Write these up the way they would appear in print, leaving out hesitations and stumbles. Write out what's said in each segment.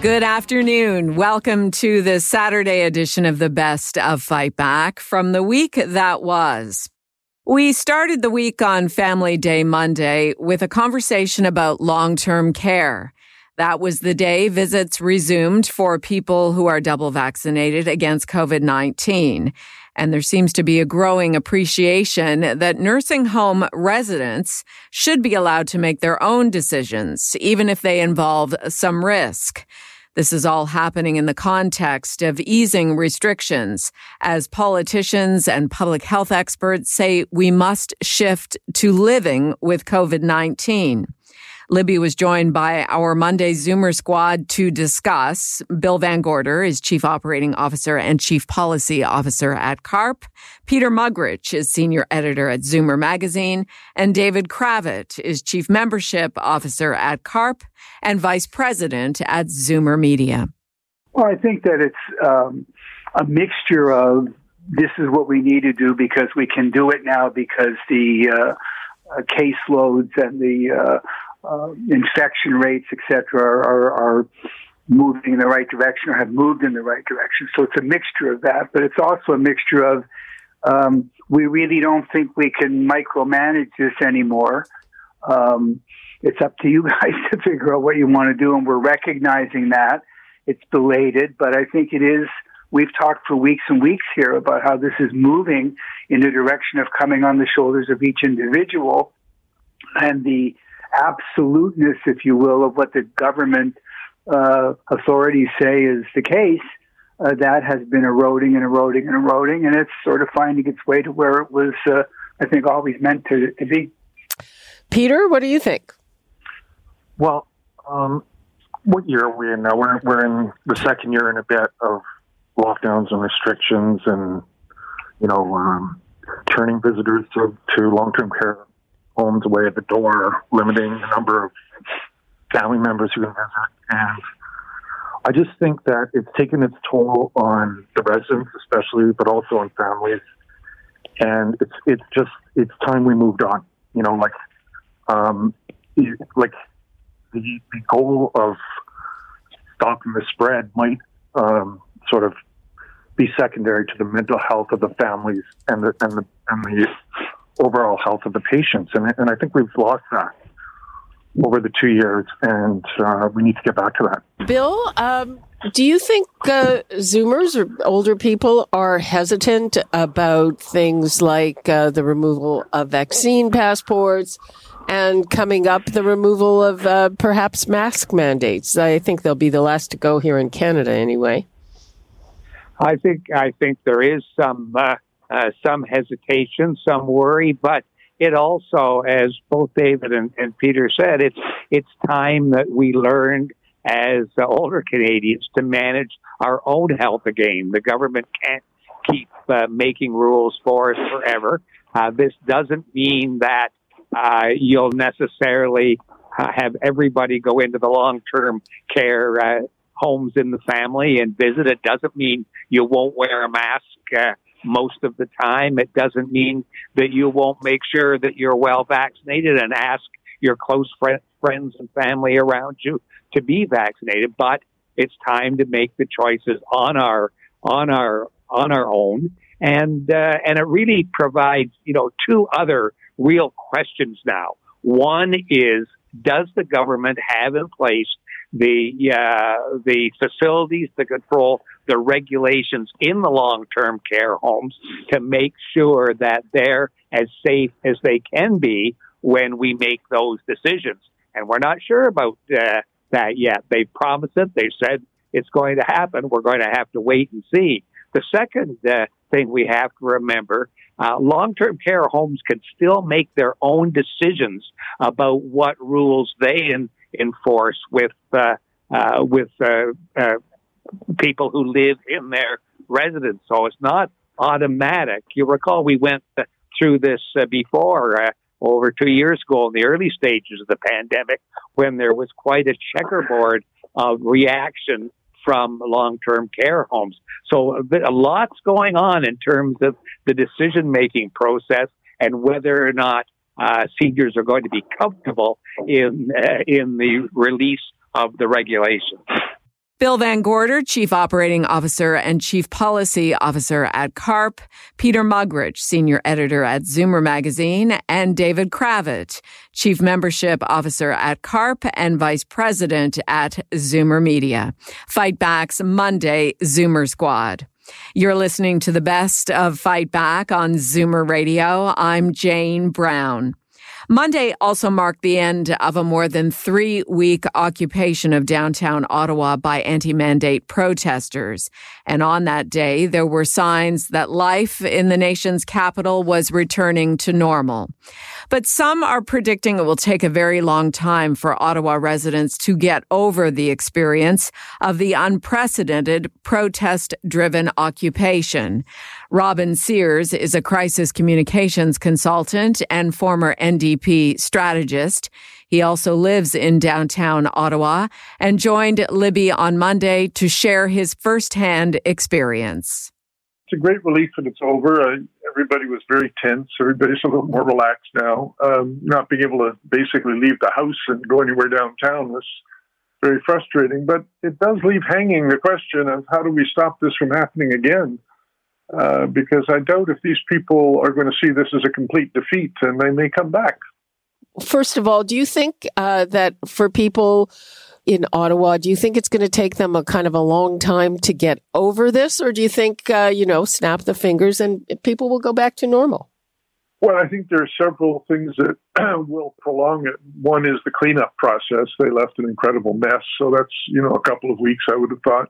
Good afternoon. Welcome to the Saturday edition of the Best of Fight Back from the week that was. We started the week on Family Day Monday with a conversation about long-term care. That was the day visits resumed for people who are double vaccinated against COVID-19. And there seems to be a growing appreciation that nursing home residents should be allowed to make their own decisions, even if they involve some risk. This is all happening in the context of easing restrictions, as politicians and public health experts say we must shift to living with COVID-19. Libby was joined by our Monday Zoomer squad to discuss. Bill Van Gorder is Chief Operating Officer and Chief Policy Officer at CARP. Peter Muggeridge is Senior Editor at Zoomer Magazine. And David Cravit is Chief Membership Officer at CARP and Vice President at Zoomer Media. Well, I think that it's a mixture of this is what we need to do because we can do it now because the caseloads and the infection rates, et cetera, are moving in the right direction or have moved in the right direction. So it's a mixture of that, but it's also a mixture of we really don't think we can micromanage this anymore. It's up to you guys to figure out what you want to do, and we're recognizing that. It's belated, but I think it is. We've talked for weeks and weeks here about how this is moving in the direction of coming on the shoulders of each individual, and the absoluteness, if you will, of what the government authorities say is the case, that has been eroding, and it's sort of finding its way to where it was, I think, always meant to be. Peter, what do you think? Well, what year are we in now? We're in the second year and a bit of lockdowns and restrictions and, turning visitors to long-term care homes away at the door, limiting the number of family members who can visit. And I just think that it's taken its toll on the residents especially, but also on families. And it's time we moved on. Like the goal of stopping the spread might sort of be secondary to the mental health of the families and the overall health of the patients. And I think we've lost that over the 2 years, and we need to get back to that. Bill, do you think Zoomers or older people are hesitant about things like the removal of vaccine passports and coming up the removal of perhaps mask mandates? I think they'll be the last to go here in Canada anyway. I think there is some hesitation, some worry, but it also, as both David and Peter said, it's time that we learned as older Canadians to manage our own health again. The government can't keep making rules for us forever. This doesn't mean that you'll necessarily have everybody go into the long-term care homes in the family and visit. It doesn't mean you won't wear a mask most of the time. It doesn't mean that you won't make sure that you're well vaccinated and ask your close friends and family around you to be vaccinated. But it's time to make the choices on our own. And it really provides, two other real questions now. One is, does the government have in place the facilities to control the regulations in the long-term care homes to make sure that they're as safe as they can be when we make those decisions? And we're not sure about that yet. They promised it. They said it's going to happen. We're going to have to wait and see. The second thing we have to remember, long-term care homes can still make their own decisions about what rules they enforce with people who live in their residence. So it's not automatic. You recall we went through this before over 2 years ago in the early stages of the pandemic, when there was quite a checkerboard of reaction from long-term care homes. So a lot's going on in terms of the decision-making process and whether or not seniors are going to be comfortable in the release of the regulations. Bill Van Gorder, Chief Operating Officer and Chief Policy Officer at CARP, Peter Muggeridge, Senior Editor at Zoomer Magazine, and David Cravit, Chief Membership Officer at CARP and Vice President at Zoomer Media. Fight Back's Monday Zoomer Squad. You're listening to the best of Fight Back on Zoomer Radio. I'm Jane Brown. Monday also marked the end of a more than 3-week occupation of downtown Ottawa by anti-mandate protesters. And on that day, there were signs that life in the nation's capital was returning to normal. But some are predicting it will take a very long time for Ottawa residents to get over the experience of the unprecedented protest-driven occupation. Robin Sears is a crisis communications consultant and former NDP strategist. He also lives in downtown Ottawa and joined Libby on Monday to share his firsthand experience. It's a great relief that it's over. Everybody was very tense. Everybody's a little more relaxed now. Not being able to basically leave the house and go anywhere downtown was very frustrating. But it does leave hanging the question of how do we stop this from happening again? Because I doubt if these people are going to see this as a complete defeat, and they may come back. First of all, do you think that for people in Ottawa, do you think it's going to take them a kind of a long time to get over this? Or do you think, snap the fingers and people will go back to normal? Well, I think there are several things that will prolong it. One is the cleanup process. They left an incredible mess. So that's, a couple of weeks, I would have thought.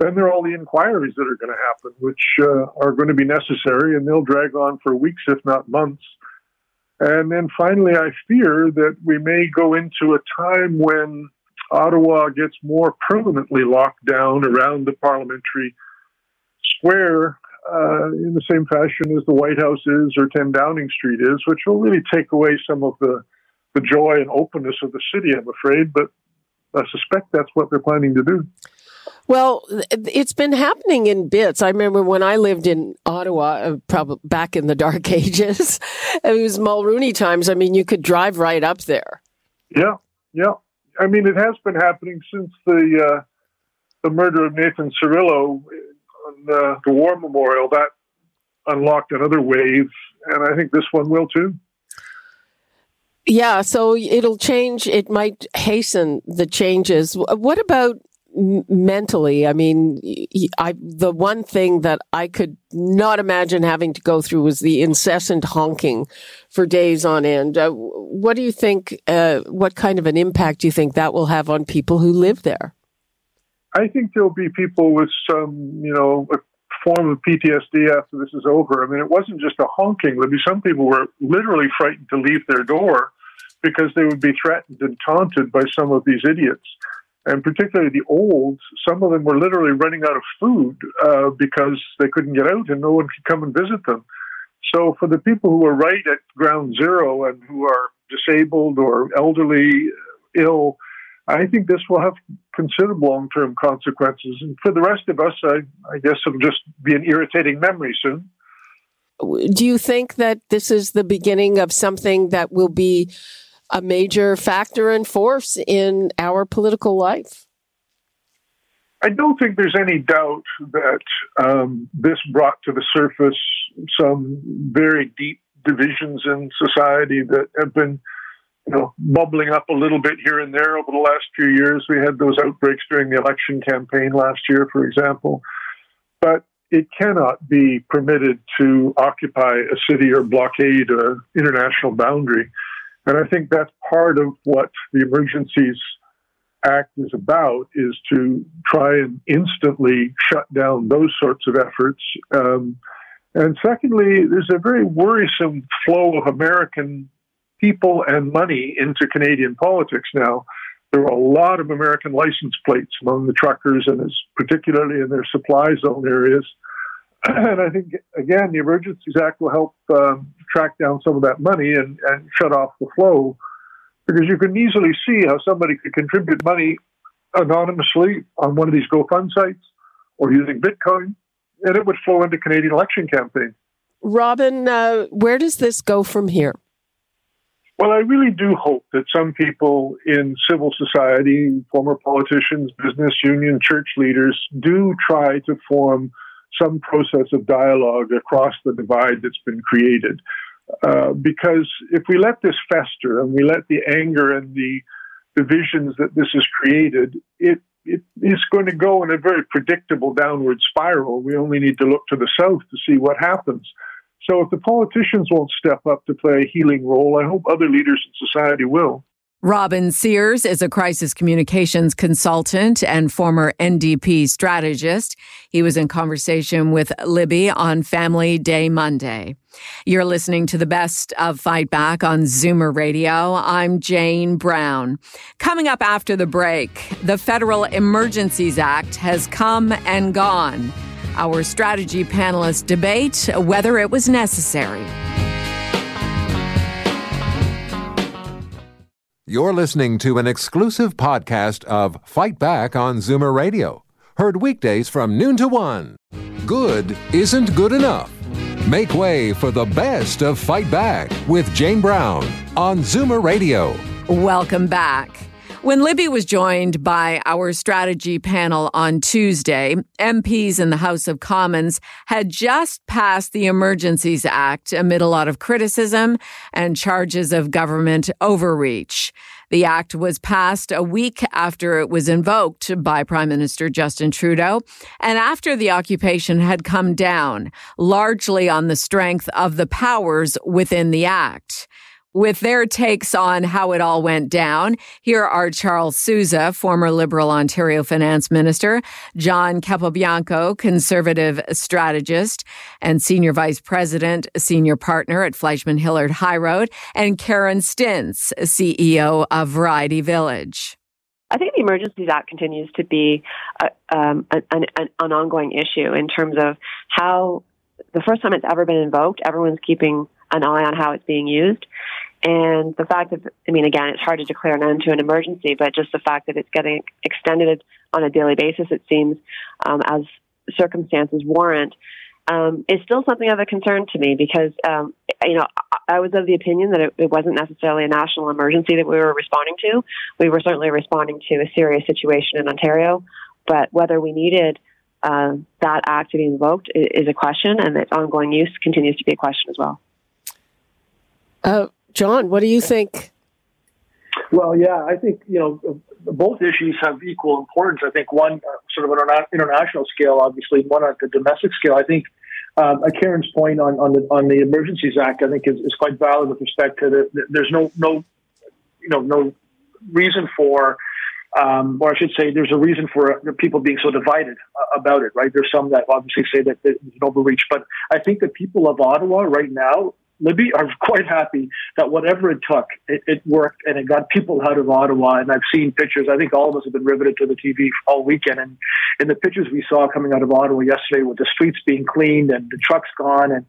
Then there are all the inquiries that are going to happen, which are going to be necessary, and they'll drag on for weeks, if not months. And then finally, I fear that we may go into a time when Ottawa gets more permanently locked down around the parliamentary square in the same fashion as the White House is or 10 Downing Street is, which will really take away some of the joy and openness of the city, I'm afraid. But I suspect that's what they're planning to do. Well, it's been happening in bits. I remember when I lived in Ottawa, probably back in the dark ages, it was Mulrooney times. I mean, you could drive right up there. Yeah. I mean, it has been happening since the murder of Nathan Cirillo on the War Memorial. That unlocked another wave, and I think this one will too. Yeah, so it'll change. It might hasten the changes. What about mentally? I mean, the one thing that I could not imagine having to go through was the incessant honking for days on end. What do you think, what kind of an impact do you think that will have on people who live there? I think there'll be people with some, a form of PTSD after this is over. I mean, it wasn't just a honking. There'd be some people were literally frightened to leave their door because they would be threatened and taunted by some of these idiots. And particularly the old, some of them were literally running out of food because they couldn't get out and no one could come and visit them. So for the people who are right at ground zero and who are disabled or elderly, ill, I think this will have considerable long-term consequences. And for the rest of us, I guess it'll just be an irritating memory soon. Do you think that this is the beginning of something that will be a major factor and force in our political life? I don't think there's any doubt that this brought to the surface some very deep divisions in society that have been bubbling up a little bit here and there over the last few years. We had those outbreaks during the election campaign last year, for example. But it cannot be permitted to occupy a city or blockade an international boundary. And I think that's part of what the Emergencies Act is about, is to try and instantly shut down those sorts of efforts. And secondly, there's a very worrisome flow of American people and money into Canadian politics now. There are a lot of American license plates among the truckers, and it's particularly in their supply zone areas. And I think, again, the Emergencies Act will help track down some of that money and shut off the flow, because you can easily see how somebody could contribute money anonymously on one of these GoFund sites or using Bitcoin, and it would flow into Canadian election campaign. Robin, where does this go from here? Well, I really do hope that some people in civil society, former politicians, business union, church leaders, do try to form some process of dialogue across the divide that's been created. Because if we let this fester and we let the anger and the divisions that this has created, it is going to go in a very predictable downward spiral. We only need to look to the south to see what happens. So if the politicians won't step up to play a healing role, I hope other leaders in society will. Robin Sears is a crisis communications consultant and former NDP strategist. He was in conversation with Libby on Family Day Monday. You're listening to the best of Fight Back on Zoomer Radio. I'm Jane Brown. Coming up after the break, the Federal Emergencies Act has come and gone. Our strategy panelists debate whether it was necessary. You're listening to an exclusive podcast of Fight Back on Zoomer Radio. Heard weekdays from noon to one. Good isn't good enough. Make way for the best of Fight Back with Jane Brown on Zoomer Radio. Welcome back. When Libby was joined by our strategy panel on Tuesday, MPs in the House of Commons had just passed the Emergencies Act amid a lot of criticism and charges of government overreach. The act was passed a week after it was invoked by Prime Minister Justin Trudeau and after the occupation had come down, largely on the strength of the powers within the act. With their takes on how it all went down, here are Charles Sousa, former Liberal Ontario Finance Minister, John Capobianco, Conservative strategist and Senior Vice President, Senior Partner at Fleischmann Hillard High Road, and Karen Stintz, CEO of Variety Village. I think the Emergencies Act continues to be an ongoing issue in terms of how the first time it's ever been invoked, everyone's keeping an eye on how it's being used. And the fact that, I mean, again, it's hard to declare an end to an emergency, but just the fact that it's getting extended on a daily basis, it seems, as circumstances warrant, is still something of a concern to me because, you know, I was of the opinion that it wasn't necessarily a national emergency that we were responding to. We were certainly responding to a serious situation in Ontario, but whether we needed that act to be invoked is a question, and its ongoing use continues to be a question as well. John, what do you think? Well, yeah, I think, you know, both issues have equal importance. I think one sort of an international scale, obviously, one at the domestic scale. I think Karen's point on the Emergencies Act, I think, is quite valid with respect to there's no reason for, or I should say, there's a reason for people being so divided about it, right? There's some that obviously say that there's an overreach, but I think the people of Ottawa right now, Libby, are quite happy that whatever it took, it worked and it got people out of Ottawa. And I've seen pictures. I think all of us have been riveted to the TV all weekend. And the pictures we saw coming out of Ottawa yesterday with the streets being cleaned and the trucks gone and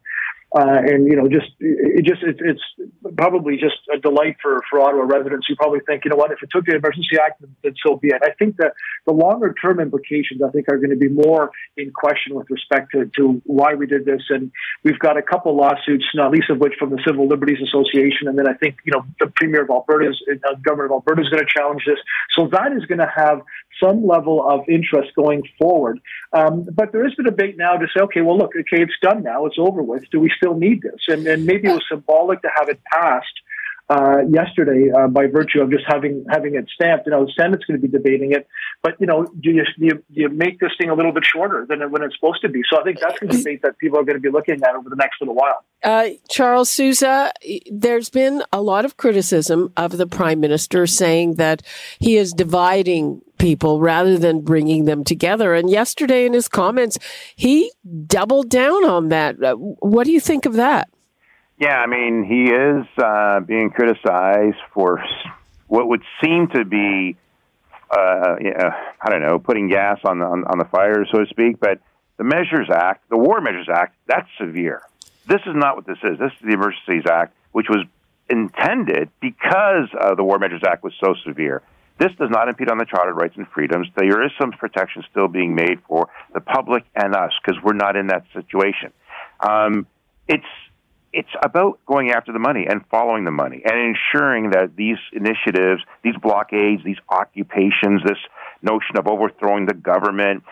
you know, it's probably just a delight for Ottawa residents who probably think, you know what, if it took the Emergency Act, then so be it. I think that the longer-term implications, I think, are going to be more in question with respect to why we did this. And we've got a couple lawsuits, not least of which from the Civil Liberties Association. And then I think, you know, the Premier of Alberta, Governor of Alberta is going to challenge this. So that is going to have some level of interest going forward. But there is the debate now to say, okay, well, look, okay, it's done now. It's over with. Do we still need this? And maybe it was symbolic to have it passed yesterday by virtue of just having it stamped. You know, the Senate's going to be debating it. But, you know, do you make this thing a little bit shorter than when it's supposed to be? So I think that's a debate that people are going to be looking at over the next little while. Charles Sousa, there's been a lot of criticism of the Prime Minister saying that he is dividing people rather than bringing them together. And yesterday in his comments, he doubled down on that. What do you think of that? Yeah, I mean, he is being criticized for what would seem to be, putting gas on the fire, so to speak. But The Measures Act, the War Measures Act, that's severe. This is not what this is. This is the Emergencies Act, which was intended because the War Measures Act was so severe. This does not impede on the chartered rights and freedoms. There is some protection still being made for the public and us because we're not in that situation. It's about going after the money and following the money and ensuring that these initiatives, these blockades, these occupations, this notion of overthrowing the government,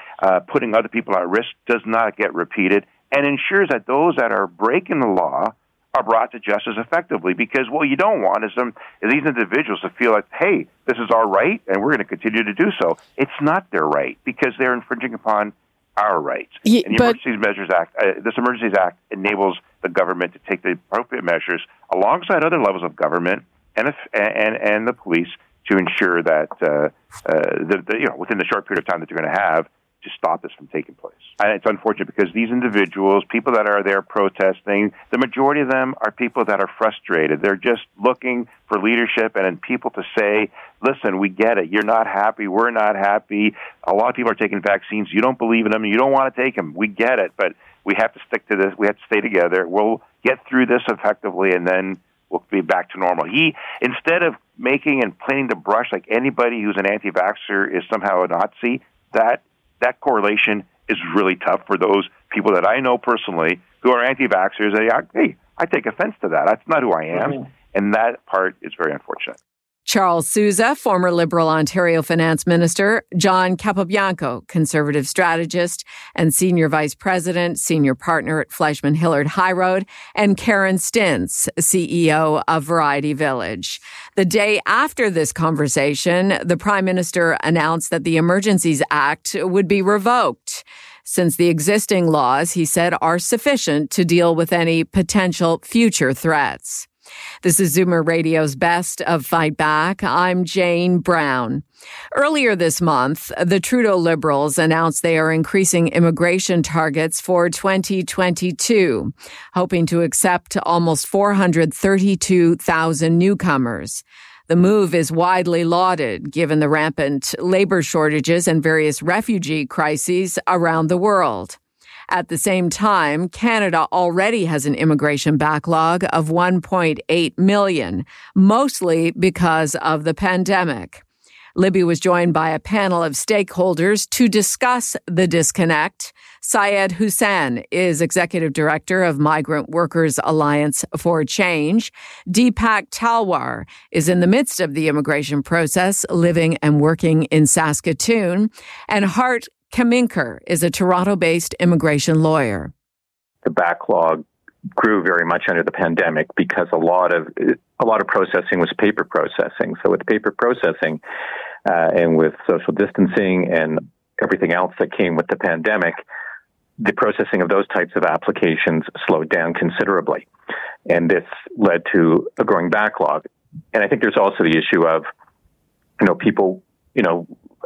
putting other people at risk does not get repeated, and ensures that those that are breaking the law are brought to justice effectively, because what you don't want is these individuals to feel like, hey, this is our right, and we're going to continue to do so. It's not their right, because they're infringing upon our rights. And the Emergencies Measures Act, this Emergencies Act enables the government to take the appropriate measures alongside other levels of government and the police to ensure that within the short period of time that they're going to have to stop this from taking place. And it's unfortunate because these individuals, people that are there protesting, the majority of them are people that are frustrated. They're just looking for leadership and people to say, listen, we get it. You're not happy. We're not happy. A lot of people are taking vaccines. You don't believe in them. You don't want to take them. We get it, but we have to stick to this. We have to stay together. We'll get through this effectively, and then we'll be back to normal. He, instead of making and painting the brush like anybody who's an anti-vaxxer is somehow a Nazi, that correlation is really tough for those people that I know personally who are anti-vaxxers. Hey, I take offense to that. That's not who I am. Mm-hmm. And that part is very unfortunate. Charles Sousa, former Liberal Ontario Finance Minister, John Capobianco, Conservative strategist and Senior Vice President, Senior Partner at Fleischmann Hillard High Road, and Karen Stintz, CEO of Variety Village. The day after this conversation, the Prime Minister announced that the Emergencies Act would be revoked, since the existing laws, he said, are sufficient to deal with any potential future threats. This is Zoomer Radio's Best of Fight Back. I'm Jane Brown. Earlier this month, the Trudeau Liberals announced they are increasing immigration targets for 2022, hoping to accept almost 432,000 newcomers. The move is widely lauded, given the rampant labor shortages and various refugee crises around the world. At the same time, Canada already has an immigration backlog of 1.8 million, mostly because of the pandemic. Libby was joined by a panel of stakeholders to discuss the disconnect. Syed Hussain is Executive Director of Migrant Workers Alliance for Change. Deepak Talwar is in the midst of the immigration process, living and working in Saskatoon. And Hart Kaminker is a Toronto-based immigration lawyer. The backlog grew very much under the pandemic because a lot of processing was paper processing. So with paper processing and with social distancing and everything else that came with the pandemic, the processing of those types of applications slowed down considerably. And this led to a growing backlog. And I think there's also the issue of, people,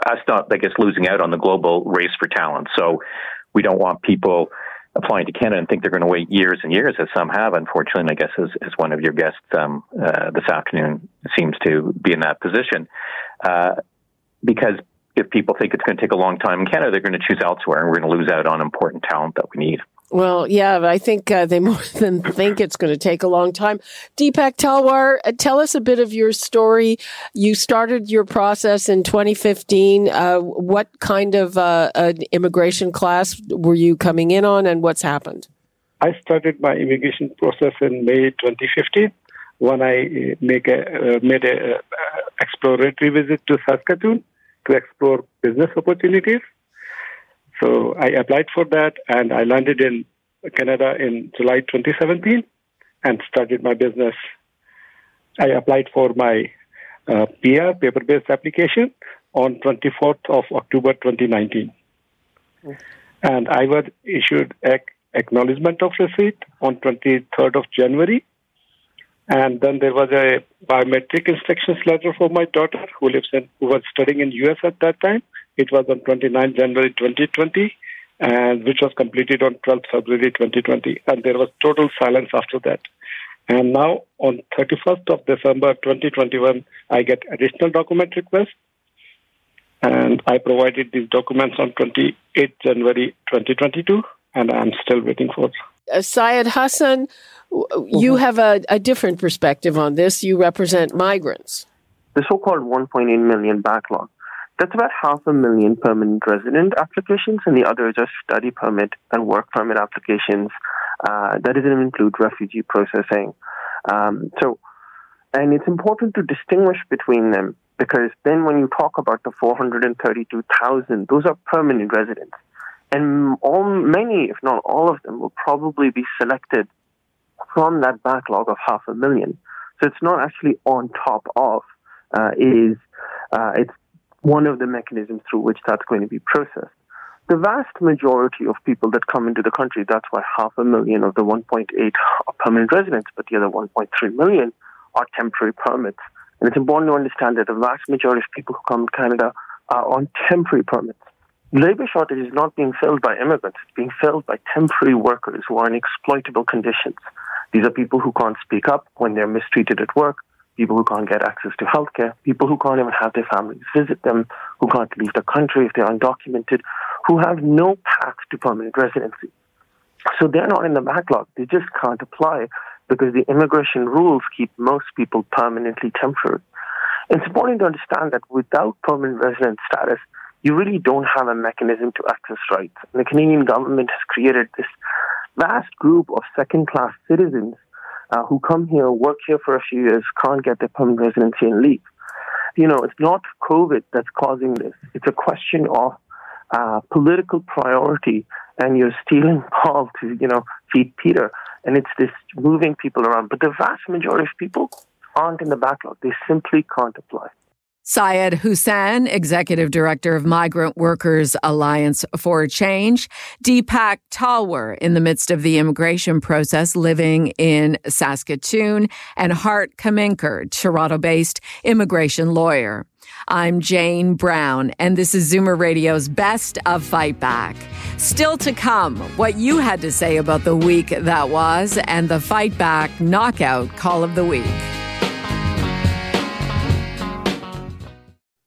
us not, losing out on the global race for talent. So we don't want people applying to Canada and think they're going to wait years and years, as some have, unfortunately, and I guess as one of your guests this afternoon seems to be in that position. Because if people think it's going to take a long time in Canada, they're going to choose elsewhere, and we're going to lose out on important talent that we need. Well, yeah, but I think they more than think it's going to take a long time. Deepak Talwar, tell us a bit of your story. You started your process in 2015. What kind of an immigration class were you coming in on, and what's happened? I started my immigration process in May 2015 when I made an exploratory visit to Saskatoon to explore business opportunities. So I applied for that, and I landed in Canada in July 2017 and started my business. I applied for my PR, paper-based application, on 24th of October 2019. And I was issued acknowledgement of receipt on 23rd of January. And then there was a biometric instructions letter for my daughter who was studying in U.S. at that time. It was on 29 January 2020, and which was completed on 12 February 2020. And there was total silence after that. And now, on 31st of December 2021, I get additional document request. And I provided these documents on 28 January 2022, and I'm still waiting for it. Syed Hussain, you have a different perspective on this. You represent migrants. The so-called 1.8 million backlog. That's about 500,000 permanent resident applications, and the others are study permit and work permit applications. That doesn't even include refugee processing. And it's important to distinguish between them, because then when you talk about the 432,000, those are permanent residents. And many, if not all of them, will probably be selected from that backlog of 500,000. So it's not actually on top of. It's one of the mechanisms through which that's going to be processed. The vast majority of people that come into the country, that's why 500,000 of the 1.8 are permanent residents, but the other 1.3 million are temporary permits. And it's important to understand that the vast majority of people who come to Canada are on temporary permits. Labour shortage is not being filled by immigrants. It's being filled by temporary workers who are in exploitable conditions. These are people who can't speak up when they're mistreated at work, people who can't get access to healthcare, people who can't even have their families visit them, who can't leave the country if they're undocumented, who have no path to permanent residency. So they're not in the backlog. They just can't apply because the immigration rules keep most people permanently temporary. It's important to understand that without permanent resident status, you really don't have a mechanism to access rights. And the Canadian government has created this vast group of second-class citizens who come here, work here for a few years, can't get their permanent residency and leave. You know, it's not COVID that's causing this. It's a question of political priority, and you're stealing Paul to, feed Peter. And it's this moving people around. But the vast majority of people aren't in the backlog. They simply can't apply. Syed Hussain, Executive Director of Migrant Workers Alliance for Change. Deepak Talwar, in the midst of the immigration process, living in Saskatoon. And Hart Kaminker, Toronto-based immigration lawyer. I'm Jane Brown, and this is Zoomer Radio's Best of Fight Back. Still to come, what you had to say about the week that was and the Fight Back Knockout Call of the Week.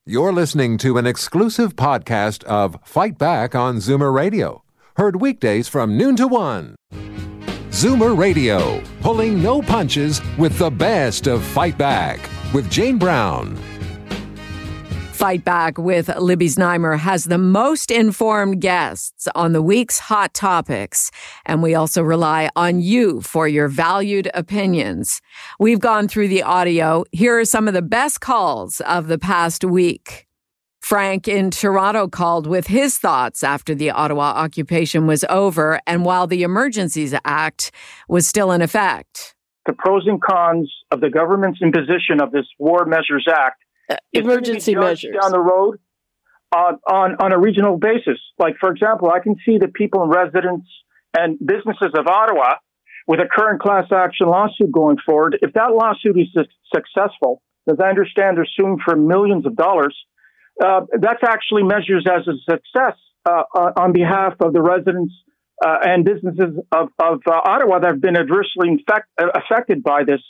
You're listening to an exclusive podcast of Fight Back on Zoomer Radio. Heard weekdays from noon to one. Zoomer Radio, pulling no punches with the best of Fight Back with Jane Brown. Fight Back with Libby Zneimer has the most informed guests on the week's hot topics. And we also rely on you for your valued opinions. We've gone through the audio. Here are some of the best calls of the past week. Frank in Toronto called with his thoughts after the Ottawa occupation was over and while the Emergencies Act was still in effect. The pros and cons of the government's imposition of this War Measures Act emergency measures down the road on a regional basis. Like, for example, I can see the people and residents and businesses of Ottawa with a current class action lawsuit going forward. If that lawsuit is successful, as I understand they're suing for millions of dollars, that's actually measures as a success on behalf of the residents and businesses of Ottawa that have been adversely affected by this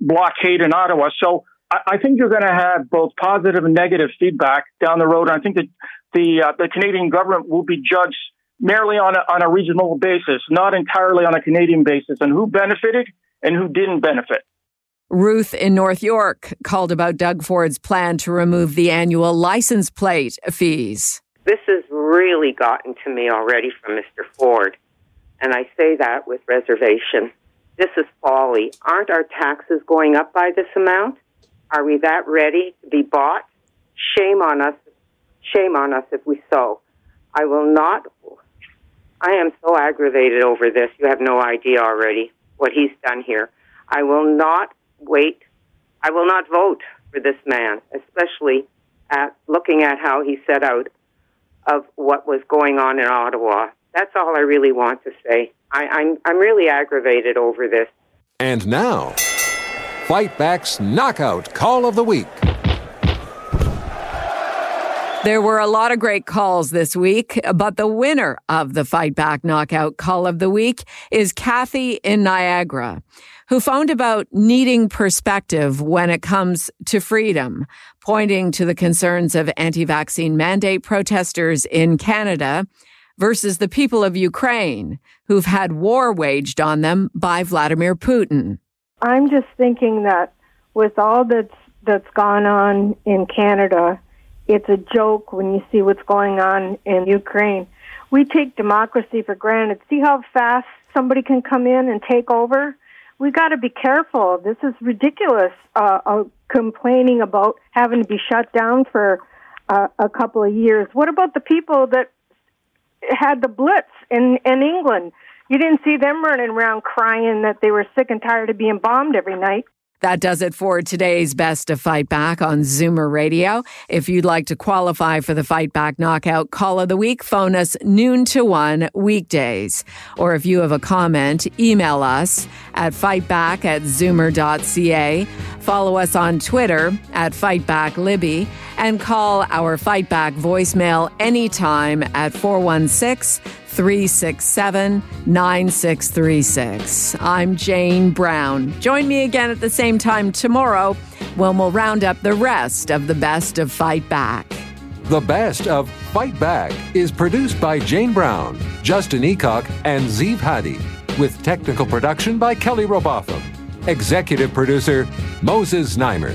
blockade in Ottawa. So I think you're going to have both positive and negative feedback down the road. I think that the Canadian government will be judged merely on a regional basis, not entirely on a Canadian basis, and who benefited and who didn't benefit. Ruth in North York called about Doug Ford's plan to remove the annual license plate fees. This has really gotten to me already from Mr. Ford, and I say that with reservation. This is folly. Aren't our taxes going up by this amount? Are we that ready to be bought? Shame on us. Shame on us if we so. I will not. I am so aggravated over this. You have no idea already what he's done here. I will not wait. I will not vote for this man, especially at looking at how he set out of what was going on in Ottawa. That's all I really want to say. I'm really aggravated over this. And now, Fight Back's Knockout Call of the Week. There were a lot of great calls this week, but the winner of the Fight Back Knockout Call of the Week is Kathy in Niagara, who phoned about needing perspective when it comes to freedom, pointing to the concerns of anti-vaccine mandate protesters in Canada versus the people of Ukraine, who've had war waged on them by Vladimir Putin. I'm just thinking that with all that's gone on in Canada, it's a joke when you see what's going on in Ukraine. We take democracy for granted. See how fast somebody can come in and take over? We got to be careful. This is ridiculous, complaining about having to be shut down for a couple of years. What about the people that had the Blitz in England? You didn't see them running around crying that they were sick and tired of being bombed every night. That does it for today's Best of Fight Back on Zoomer Radio. If you'd like to qualify for the Fight Back Knockout Call of the Week, phone us noon to 1 weekdays. Or if you have a comment, email us at fightback@zoomer.ca. Follow us on Twitter at FightbackLibby and call our Fight Back voicemail anytime at 416-367-9636. I'm Jane Brown. Join me again at the same time tomorrow when we'll round up the rest of the Best of Fight Back. The Best of Fight Back is produced by Jane Brown, Justin Eacock, and Zeev Hadi, with technical production by Kelly Robotham. Executive producer, Moses Zneimer.